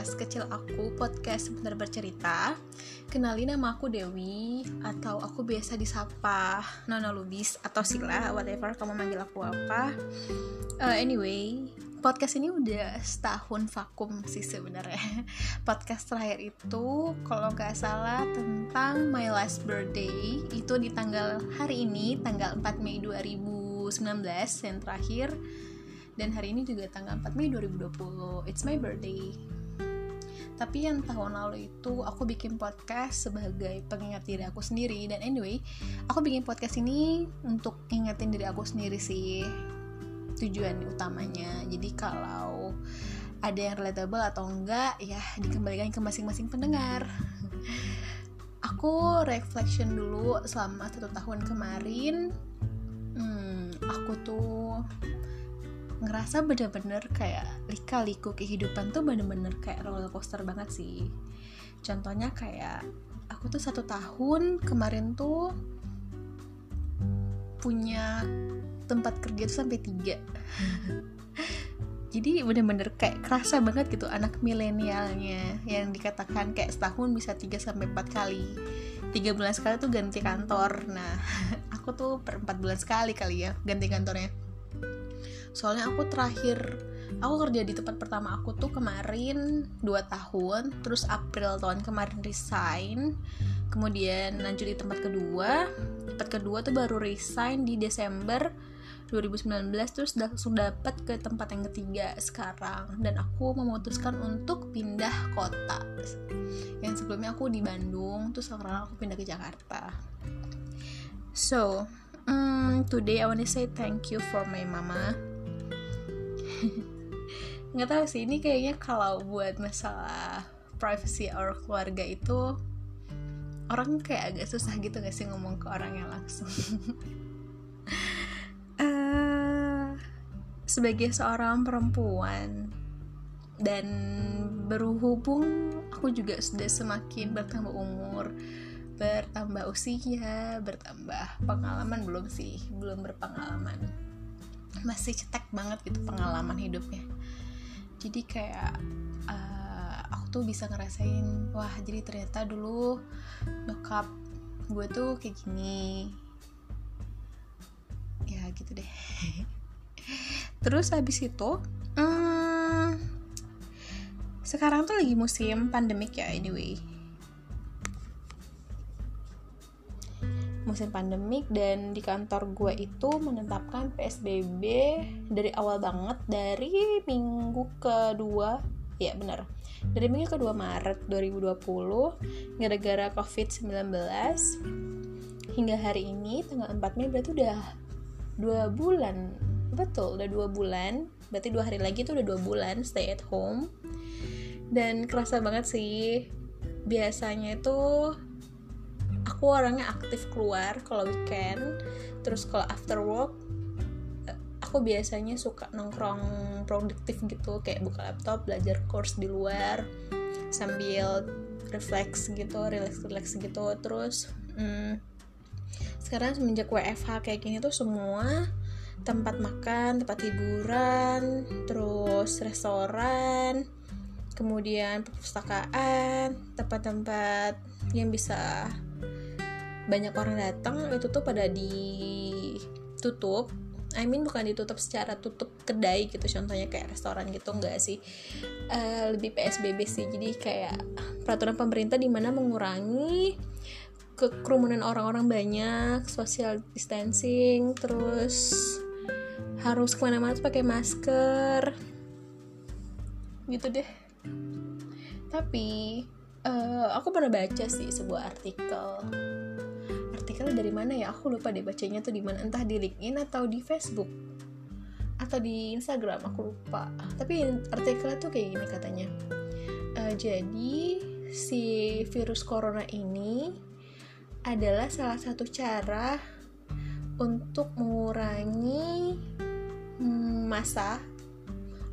podcast kecil aku, podcast Sebentar Bercerita. Kenalin, nama aku Dewi, atau aku biasa disapa Nona Lubis atau Sila, whatever kamu manggil aku apa. Anyway, podcast ini udah setahun vakum sih sebenarnya. Podcast terakhir itu kalau nggak salah tentang my last birthday, itu di tanggal hari ini, tanggal 4 Mei 2019 yang terakhir. Dan hari ini juga tanggal 4 Mei 2020, it's my birthday. Tapi yang tahun lalu itu aku bikin podcast sebagai pengingat diri aku sendiri. Dan anyway, aku bikin podcast ini untuk ingetin diri aku sendiri sih, tujuan utamanya. Jadi kalau ada yang relatable atau enggak, ya dikembalikan ke masing-masing pendengar. Aku reflection dulu selama 1 tahun kemarin. Aku tuh ngerasa bener-bener kayak lika-liku kehidupan tuh, bener-bener kayak roller coaster banget sih. Contohnya kayak aku tuh 1 tahun kemarin tuh punya tempat kerja tuh sampai 3. Jadi bener-bener kayak kerasa banget gitu anak milenialnya, yang dikatakan kayak setahun bisa 3-4 kali, 3 bulan sekali tuh ganti kantor. Nah aku tuh per 4 bulan sekali kali ya ganti kantornya. Soalnya aku kerja di tempat pertama aku tuh kemarin 2 tahun, terus April tahun kemarin resign, kemudian lanjut di tempat kedua tuh baru resign di Desember 2019, terus langsung dapat ke tempat yang ketiga sekarang. Dan aku memutuskan untuk pindah kota, yang sebelumnya aku di Bandung, terus sekarang aku pindah ke Jakarta. So today I want to say thank you for my mama. Nggak tahu sih, ini kayaknya kalau buat masalah privacy or keluarga itu orang kayak agak susah gitu nggak sih ngomong ke orang yang langsung. Sebagai seorang perempuan dan berhubung aku juga sudah semakin bertambah umur, bertambah usia, bertambah pengalaman. Belum berpengalaman, masih cetek banget gitu pengalaman hidupnya. Jadi kayak aku tuh bisa ngerasain, wah jadi ternyata dulu nyokap gue tuh kayak gini ya gitu deh. Terus habis itu sekarang tuh lagi musim pandemik ya, anyway musim pandemik, dan di kantor gue itu menetapkan PSBB dari awal banget, dari minggu kedua Maret 2020 gara-gara COVID-19 hingga hari ini tanggal 4 Mei, berarti udah 2 bulan. Betul, udah 2 bulan, berarti 2 hari lagi tuh udah 2 bulan stay at home. Dan kerasa banget sih, biasanya tuh aku orangnya aktif keluar kalau weekend, terus kalau after work aku biasanya suka nongkrong produktif gitu, kayak buka laptop, belajar course di luar sambil relax gitu. Terus sekarang semenjak WFH kayak gini tuh semua tempat makan, tempat hiburan, terus restoran, kemudian perpustakaan, tempat-tempat yang bisa banyak orang datang itu tuh pada ditutup. Bukan ditutup secara tutup kedai gitu, contohnya kayak restoran gitu, enggak sih, lebih PSBB sih. Jadi kayak peraturan pemerintah di mana mengurangi kerumunan orang-orang banyak, social distancing, terus harus kemana-mana tuh pakai masker gitu deh. Tapi aku pernah baca sih sebuah artikel dari mana ya, aku lupa deh bacanya tuh di mana, entah di LinkedIn atau di Facebook atau di Instagram, aku lupa. Tapi artikelnya tuh kayak gini katanya, jadi si virus corona ini adalah salah satu cara untuk mengurangi massa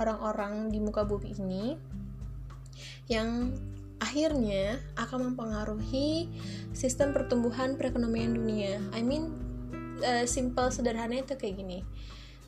orang-orang di muka bumi ini yang akhirnya akan mempengaruhi sistem pertumbuhan perekonomian dunia. Simple sederhananya itu kayak gini,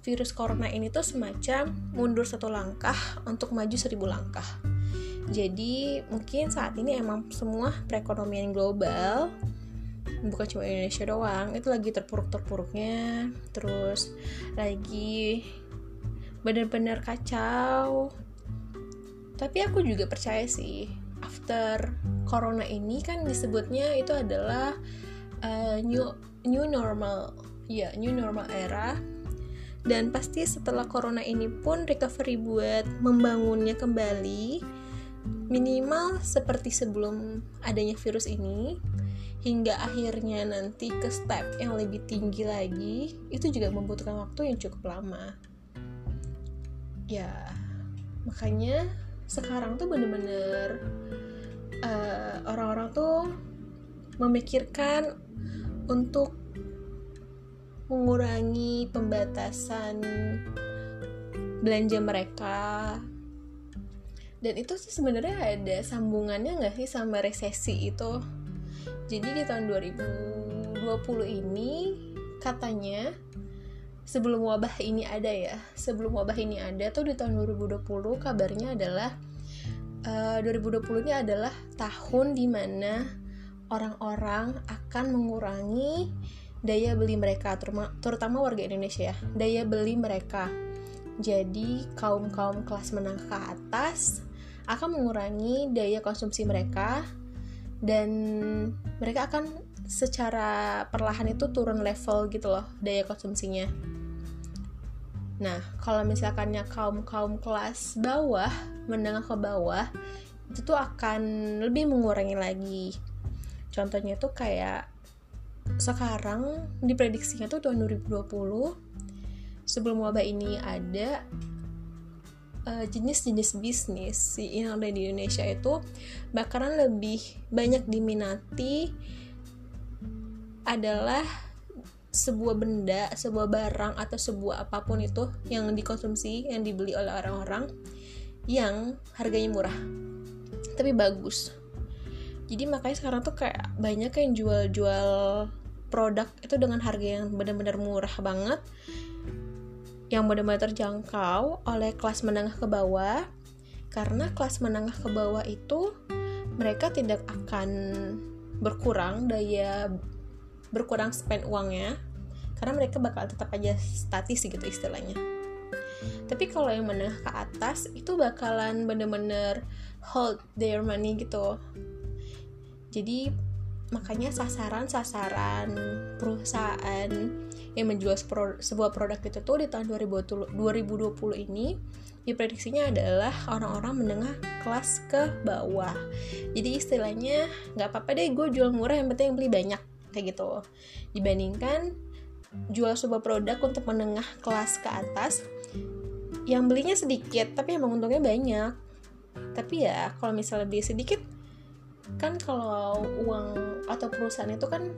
virus corona ini tuh semacam mundur 1 langkah untuk maju 1000 langkah. Jadi mungkin saat ini emang semua perekonomian global, bukan cuma Indonesia doang, itu lagi terpuruk-terpuruknya, terus lagi benar-benar kacau. Tapi aku juga percaya sih, after corona ini kan disebutnya itu adalah new normal, ya, new normal era. Dan pasti setelah corona ini pun recovery buat membangunnya kembali minimal seperti sebelum adanya virus ini, hingga akhirnya nanti ke step yang lebih tinggi lagi, itu juga membutuhkan waktu yang cukup lama. Ya, makanya sekarang tuh bener-bener orang-orang tuh memikirkan untuk mengurangi pembatasan belanja mereka. Dan itu sih sebenarnya ada sambungannya nggak sih sama resesi itu? Jadi di tahun 2020 ini katanya sebelum wabah ini ada tuh di tahun 2020 kabarnya adalah 2020 ini adalah tahun dimana orang-orang akan mengurangi daya beli mereka, terutama warga Indonesia ya, daya beli mereka. Jadi kaum-kaum kelas menengah ke atas akan mengurangi daya konsumsi mereka, dan mereka akan secara perlahan itu turun level gitu loh daya konsumsinya. Nah, kalau misalkannya kaum-kaum kelas bawah, menengah ke bawah, itu tuh akan lebih mengurangi lagi. Contohnya tuh kayak sekarang diprediksinya tuh tahun 2020 sebelum wabah ini ada, jenis-jenis bisnis yang ada di Indonesia itu bakalan lebih banyak diminati adalah sebuah benda, sebuah barang, atau sebuah apapun itu yang dikonsumsi, yang dibeli oleh orang-orang yang harganya murah tapi bagus. Jadi makanya sekarang tuh kayak banyak yang jual-jual produk itu dengan harga yang benar-benar murah banget, yang benar-benar terjangkau oleh kelas menengah ke bawah, karena kelas menengah ke bawah itu mereka tidak akan berkurang spend uangnya, karena mereka bakal tetap aja statis gitu istilahnya. Tapi kalau yang menengah ke atas itu bakalan benar-benar hold their money gitu. Jadi makanya sasaran perusahaan yang menjual sebuah produk itu tuh di tahun 2020 ini diprediksinya adalah orang-orang menengah kelas ke bawah. Jadi istilahnya nggak apa-apa deh gue jual murah, yang penting yang beli banyak kayak gitu, dibandingkan jual sebuah produk untuk menengah kelas ke atas yang belinya sedikit tapi yang menguntungnya banyak. Tapi ya kalau misalnya beli sedikit kan, kalau uang atau perusahaan itu kan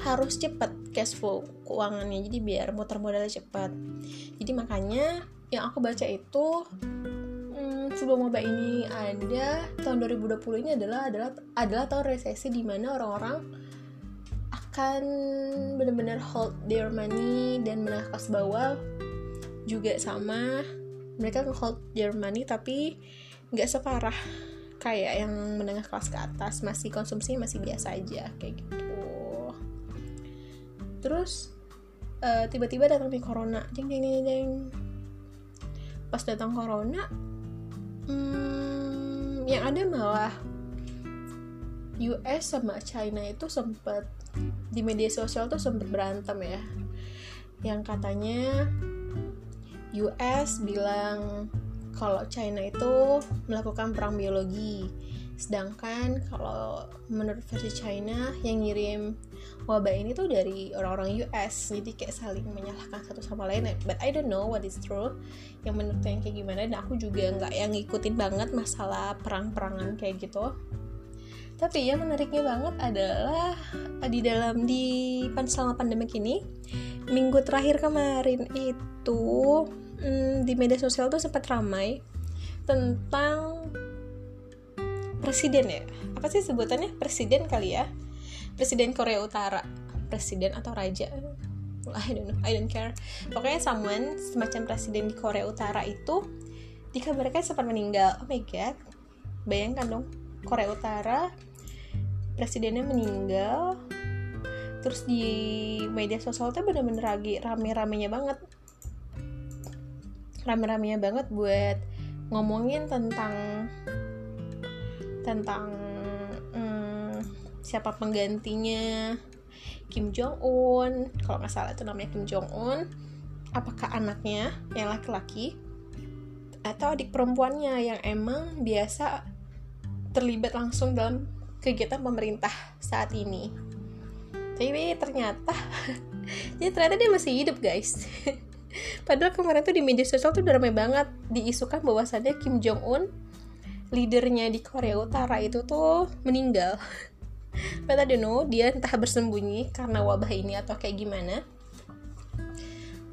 harus cepat cash flow keuangannya, jadi biar muter modalnya cepat. Jadi makanya yang aku baca itu sebelum wabah ini ada, tahun 2020 ini adalah tahun resesi di mana orang-orang akan benar-benar hold their money, dan menengah kelas bawah juga sama, mereka hold their money tapi nggak separah kayak yang menengah kelas ke atas, masih konsumsi masih biasa aja kayak gitu. Terus tiba-tiba datang nih corona, jeng. Pas datang corona, yang ada malah US sama China itu sempet di media sosial tuh sempet berantem ya, yang katanya US bilang kalau China itu melakukan perang biologi, sedangkan kalau menurut versi China yang ngirim wabah ini tuh dari orang-orang US. Jadi kayak saling menyalahkan satu sama lain, but I don't know what is true, yang menurutnya kayak gimana. Dan aku juga nggak yang ngikutin banget masalah perang-perangan kayak gitu. Tapi yang menariknya banget adalah di selama pandemi ini, minggu terakhir kemarin itu di media sosial tuh sempat ramai tentang presiden ya, apa sih sebutannya, presiden kali ya, presiden Korea Utara, presiden atau raja, I don't know, I don't care, pokoknya someone semacam presiden di Korea Utara itu dikabarkan sempat meninggal. Oh my god, Bayangkan dong, Korea Utara presidennya meninggal, terus di media sosial tuh bener-bener lagi rame-ramenya banget buat ngomongin tentang siapa penggantinya Kim Jong Un, kalau nggak salah itu namanya Kim Jong Un, apakah anaknya yang laki-laki atau adik perempuannya yang emang biasa terlibat langsung dalam kegiatan pemerintah saat ini. Tapi ternyata dia masih hidup, guys. Padahal kemarin tuh di media sosial tuh udah ramai banget diisukan bahwasannya Kim Jong Un, leadernya di Korea Utara itu tuh meninggal. But I don't know, dia entah bersembunyi karena wabah ini atau kayak gimana.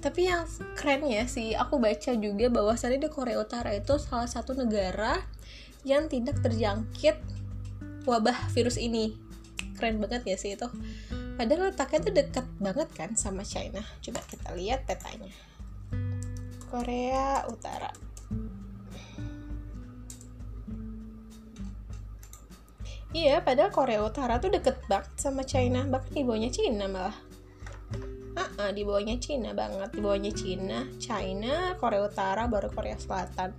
Tapi yang kerennya sih, aku baca juga bahwasannya di Korea Utara itu salah satu negara yang tidak terjangkit wabah virus ini. Keren banget ya sih itu. Padahal letaknya tuh dekat banget kan sama China. Coba kita lihat petanya. Korea Utara. Iya, padahal Korea Utara tuh deket banget sama China. Bahkan di bawahnya China malah. Di bawahnya Cina banget, di bawahnya China, Korea Utara, baru Korea Selatan.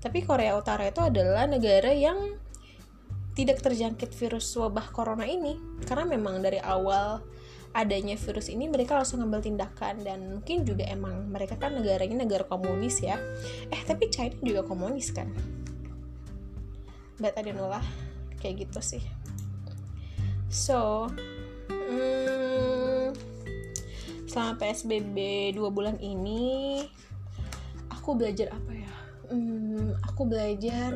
Tapi Korea Utara itu adalah negara yang tidak terjangkit virus wabah corona ini, karena memang dari awal adanya virus ini mereka langsung ngambil tindakan. Dan mungkin juga emang mereka kan negaranya negara komunis ya. Tapi China juga komunis kan. But I don't know lah, kayak gitu sih. Selama PSBB 2 bulan ini aku belajar apa ya? Aku belajar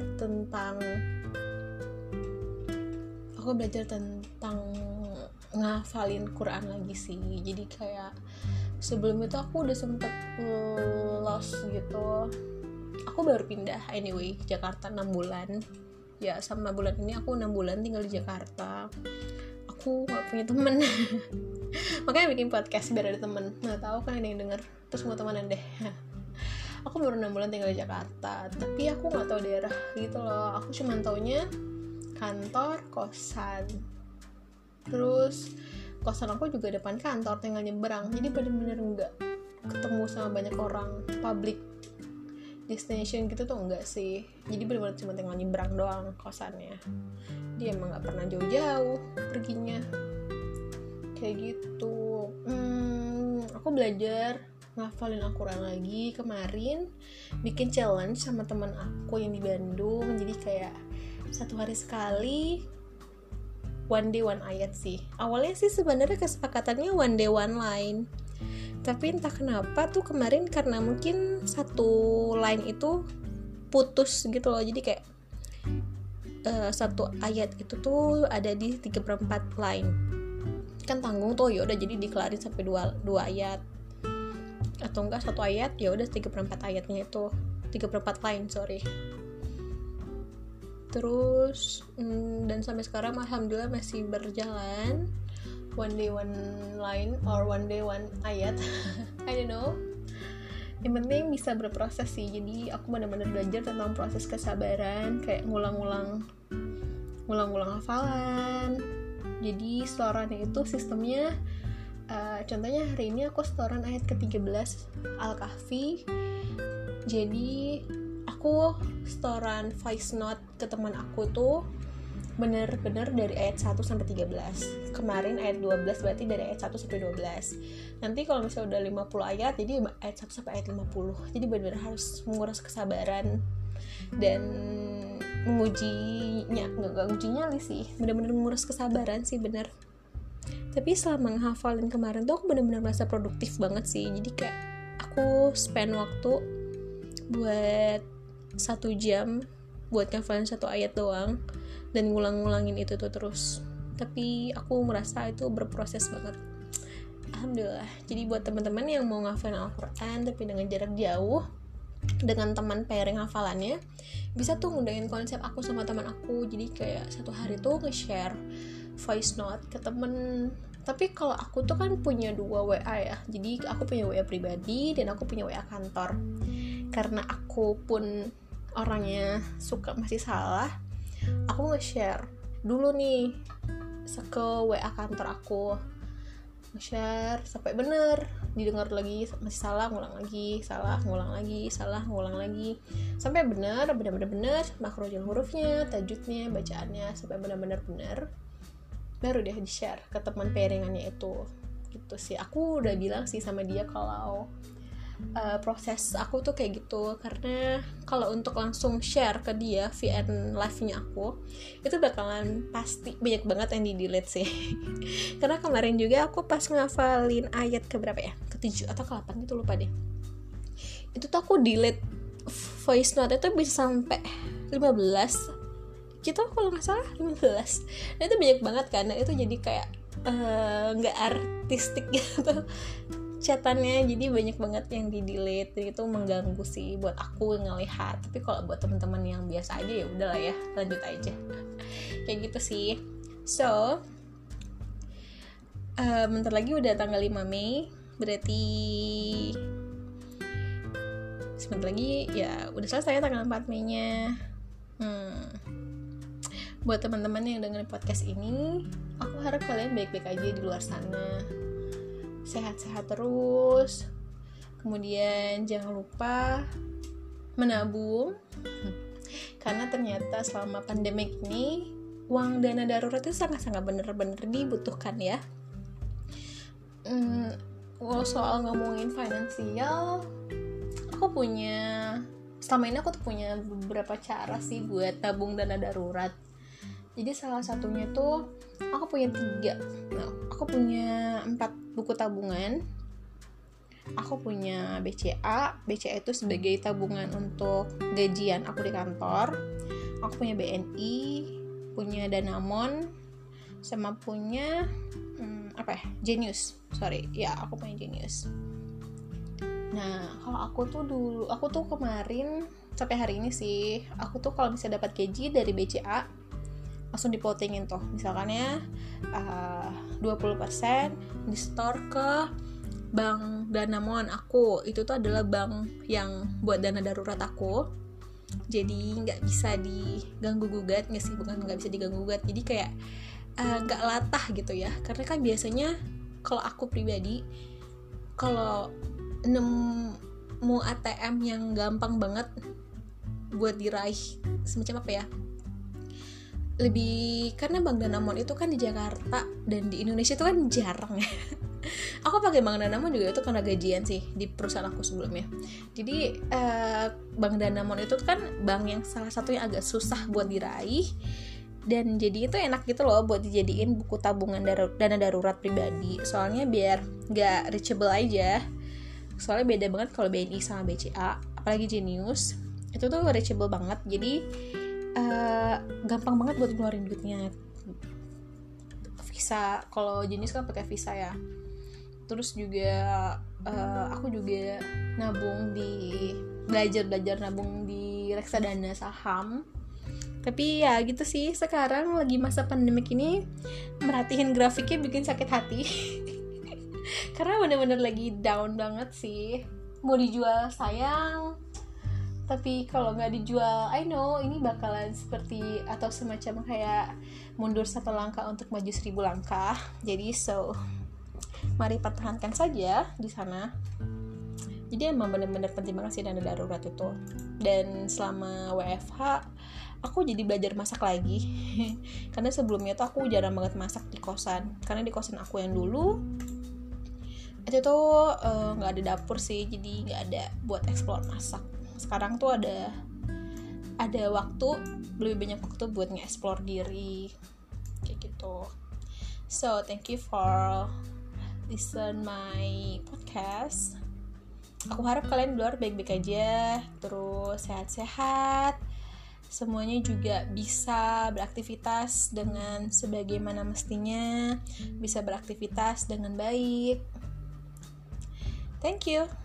tentang ngafalin Quran lagi sih. Jadi kayak sebelum itu aku udah sempet lost gitu. Aku baru pindah anyway ke Jakarta 6 bulan. Ya sama bulan ini aku 6 bulan tinggal di Jakarta. Aku gak punya temen. Makanya bikin podcast biar ada temen. Nggak tahu kan ada yang denger, terus mau temenan deh. Aku baru 6 bulan tinggal di Jakarta, tapi aku nggak tahu daerah gitu loh. Aku cuma taunya kantor, kosan. Terus kosan aku juga depan kantor, tinggal nyebrang. Jadi bener-bener nggak ketemu sama banyak orang, public destination gitu tuh enggak sih. Jadi bener-bener cuma tinggal nyebrang doang kosannya. Dia emang gak pernah jauh-jauh perginya. Kayak gitu. Aku belajar ngafalin Al-Qur'an lagi. Kemarin bikin challenge sama teman aku yang di Bandung. Jadi kayak satu hari sekali one day one ayat sih. Awalnya sih sebenarnya kesepakatannya one day one line. Tapi entah kenapa tuh kemarin karena mungkin satu line itu putus gitu loh. Jadi kayak satu ayat itu tuh ada di 3/4 line. Kan tanggung tuh, ya udah jadi dikelarin sampai dua ayat. Atau enggak satu ayat, ya udah 3/4 ayatnya itu 3/4 line, sorry. Terus dan sampai sekarang alhamdulillah masih berjalan. One day one line or one day one ayat. I don't know. Yang penting bisa berproses sih. Jadi aku benar-benar belajar tentang proses kesabaran, kayak ngulang-ngulang hafalan. Jadi setorannya itu sistemnya contohnya hari ini aku setoran ayat ke-13 Al-Kahfi. Jadi aku setoran voice note ke teman aku tuh bener-bener dari ayat 1 sampai 13. Kemarin ayat 12, berarti dari ayat 1 sampai 12. Nanti kalau misalnya udah 50 ayat, jadi ayat 1 sampai ayat 50. Jadi bener-bener harus menguras kesabaran dan mengujinya. Nggak uji nyali sih, bener-bener menguras kesabaran sih, bener. Tapi selama menghafalin kemarin tuh aku bener-bener merasa produktif banget sih. Jadi kayak aku spend waktu buat 1 jam buat ngafalin satu ayat doang dan ngulang-ngulangin itu tuh terus. Tapi aku merasa itu berproses banget, alhamdulillah. Jadi buat teman-teman yang mau ngafalin Al-Qur'an tapi dengan jarak jauh, dengan teman pairing hafalannya, bisa tuh ngundangin konsep aku sama teman aku. Jadi kayak satu hari tuh nge-share voice note ke temen. Tapi kalau aku tuh kan punya 2 WA ya. Jadi aku punya WA pribadi dan aku punya WA kantor. Karena aku pun orangnya suka masih salah, aku nge-share dulu nih ke WA kantor aku, nge-share sampai bener, didengar lagi, masih salah, ngulang lagi, salah, ngulang lagi, salah, ngulang lagi, sampai bener, makrojil hurufnya, tajwidnya, bacaannya, sampai bener, baru deh di-share ke teman pairingannya itu. Gitu sih, aku udah bilang sih sama dia kalau proses aku tuh kayak gitu, karena kalau untuk langsung share ke dia VN live-nya aku itu bakalan pasti banyak banget yang di-delete sih. Karena kemarin juga aku pas ngafalin ayat keberapa ya, ke-7 atau ke-8 gitu, lupa deh, itu tuh aku delete voice note itu bisa sampai 15 gitu kalau gak salah, 15. Nah, itu banyak banget kan, dan itu jadi kayak gak artistik gitu chatannya, jadi banyak banget yang di-delete. Jadi itu mengganggu sih buat aku ngelihat, tapi kalau buat teman-teman yang biasa aja ya udahlah ya, lanjut aja. Kayak gitu sih. So bentar lagi udah tanggal 5 Mei, berarti sebentar lagi ya udah selesai tanggal 4 Mei nya Buat teman-teman yang dengerin podcast ini, aku harap kalian baik-baik aja di luar sana, sehat-sehat terus. Kemudian jangan lupa menabung, karena ternyata selama pandemik ini uang dana darurat itu sangat-sangat bener-bener dibutuhkan ya. Kalau soal ngomongin finansial, aku punya, selama ini aku tuh punya beberapa cara sih buat nabung dana darurat. Jadi salah satunya tuh aku punya 3. Aku punya 4 buku tabungan. Aku punya BCA. BCA itu sebagai tabungan untuk gajian aku di kantor. Aku punya BNI, punya Danamon, sama punya Jenius. Aku punya Jenius. Nah, kalau aku tuh kemarin sampai hari ini sih, aku tuh kalau bisa dapat gaji dari BCA langsung dipotongin tuh, misalkannya 20% di store ke bank Danamon aku. Itu tuh adalah bank yang buat dana darurat aku, jadi nggak bisa diganggu gugat, nggak sih, bukan nggak bisa diganggu gugat, jadi kayak nggak latah gitu ya. Karena kan biasanya kalau aku pribadi, kalau nemu ATM yang gampang banget buat diraih, semacam apa ya, lebih, karena Bank Danamon itu kan di Jakarta dan di Indonesia itu kan jarang ya. Aku pakai Bank Danamon juga itu karena gajian sih di perusahaan aku sebelumnya. Jadi Bank Danamon itu kan bank yang salah satunya agak susah buat diraih, dan jadi itu enak gitu loh buat dijadiin buku tabungan dana darurat pribadi. Soalnya biar gak reachable aja, soalnya beda banget kalau BNI sama BCA, apalagi Jenius itu tuh reachable banget. Jadi gampang banget buat ngeluarin duitnya. Visa, kalau jenis kan pakai Visa ya. Terus juga aku juga nabung di belajar nabung di reksadana saham. Tapi ya gitu sih, sekarang lagi masa pandemik ini, merhatiin grafiknya bikin sakit hati. Karena bener-bener lagi down banget sih. Mau dijual sayang, tapi kalau nggak dijual, I know ini bakalan seperti atau semacam kayak mundur 1 langkah untuk maju 1000 langkah. Jadi so, mari pertahankan saja di sana. Jadi emang benar-benar penting banget sih dana darurat itu. Dan selama WFH, aku jadi belajar masak lagi. Karena sebelumnya tuh aku jarang banget masak di kosan, karena di kosan aku yang dulu itu tuh nggak ada dapur sih, jadi nggak ada buat eksplor masak. Sekarang tuh ada waktu, lebih banyak waktu buat nge-explore diri kayak gitu. So thank you for listen my podcast. Aku harap kalian luar baik-baik aja, terus sehat-sehat, semuanya juga bisa beraktivitas dengan sebagaimana mestinya, bisa beraktivitas dengan baik. Thank you.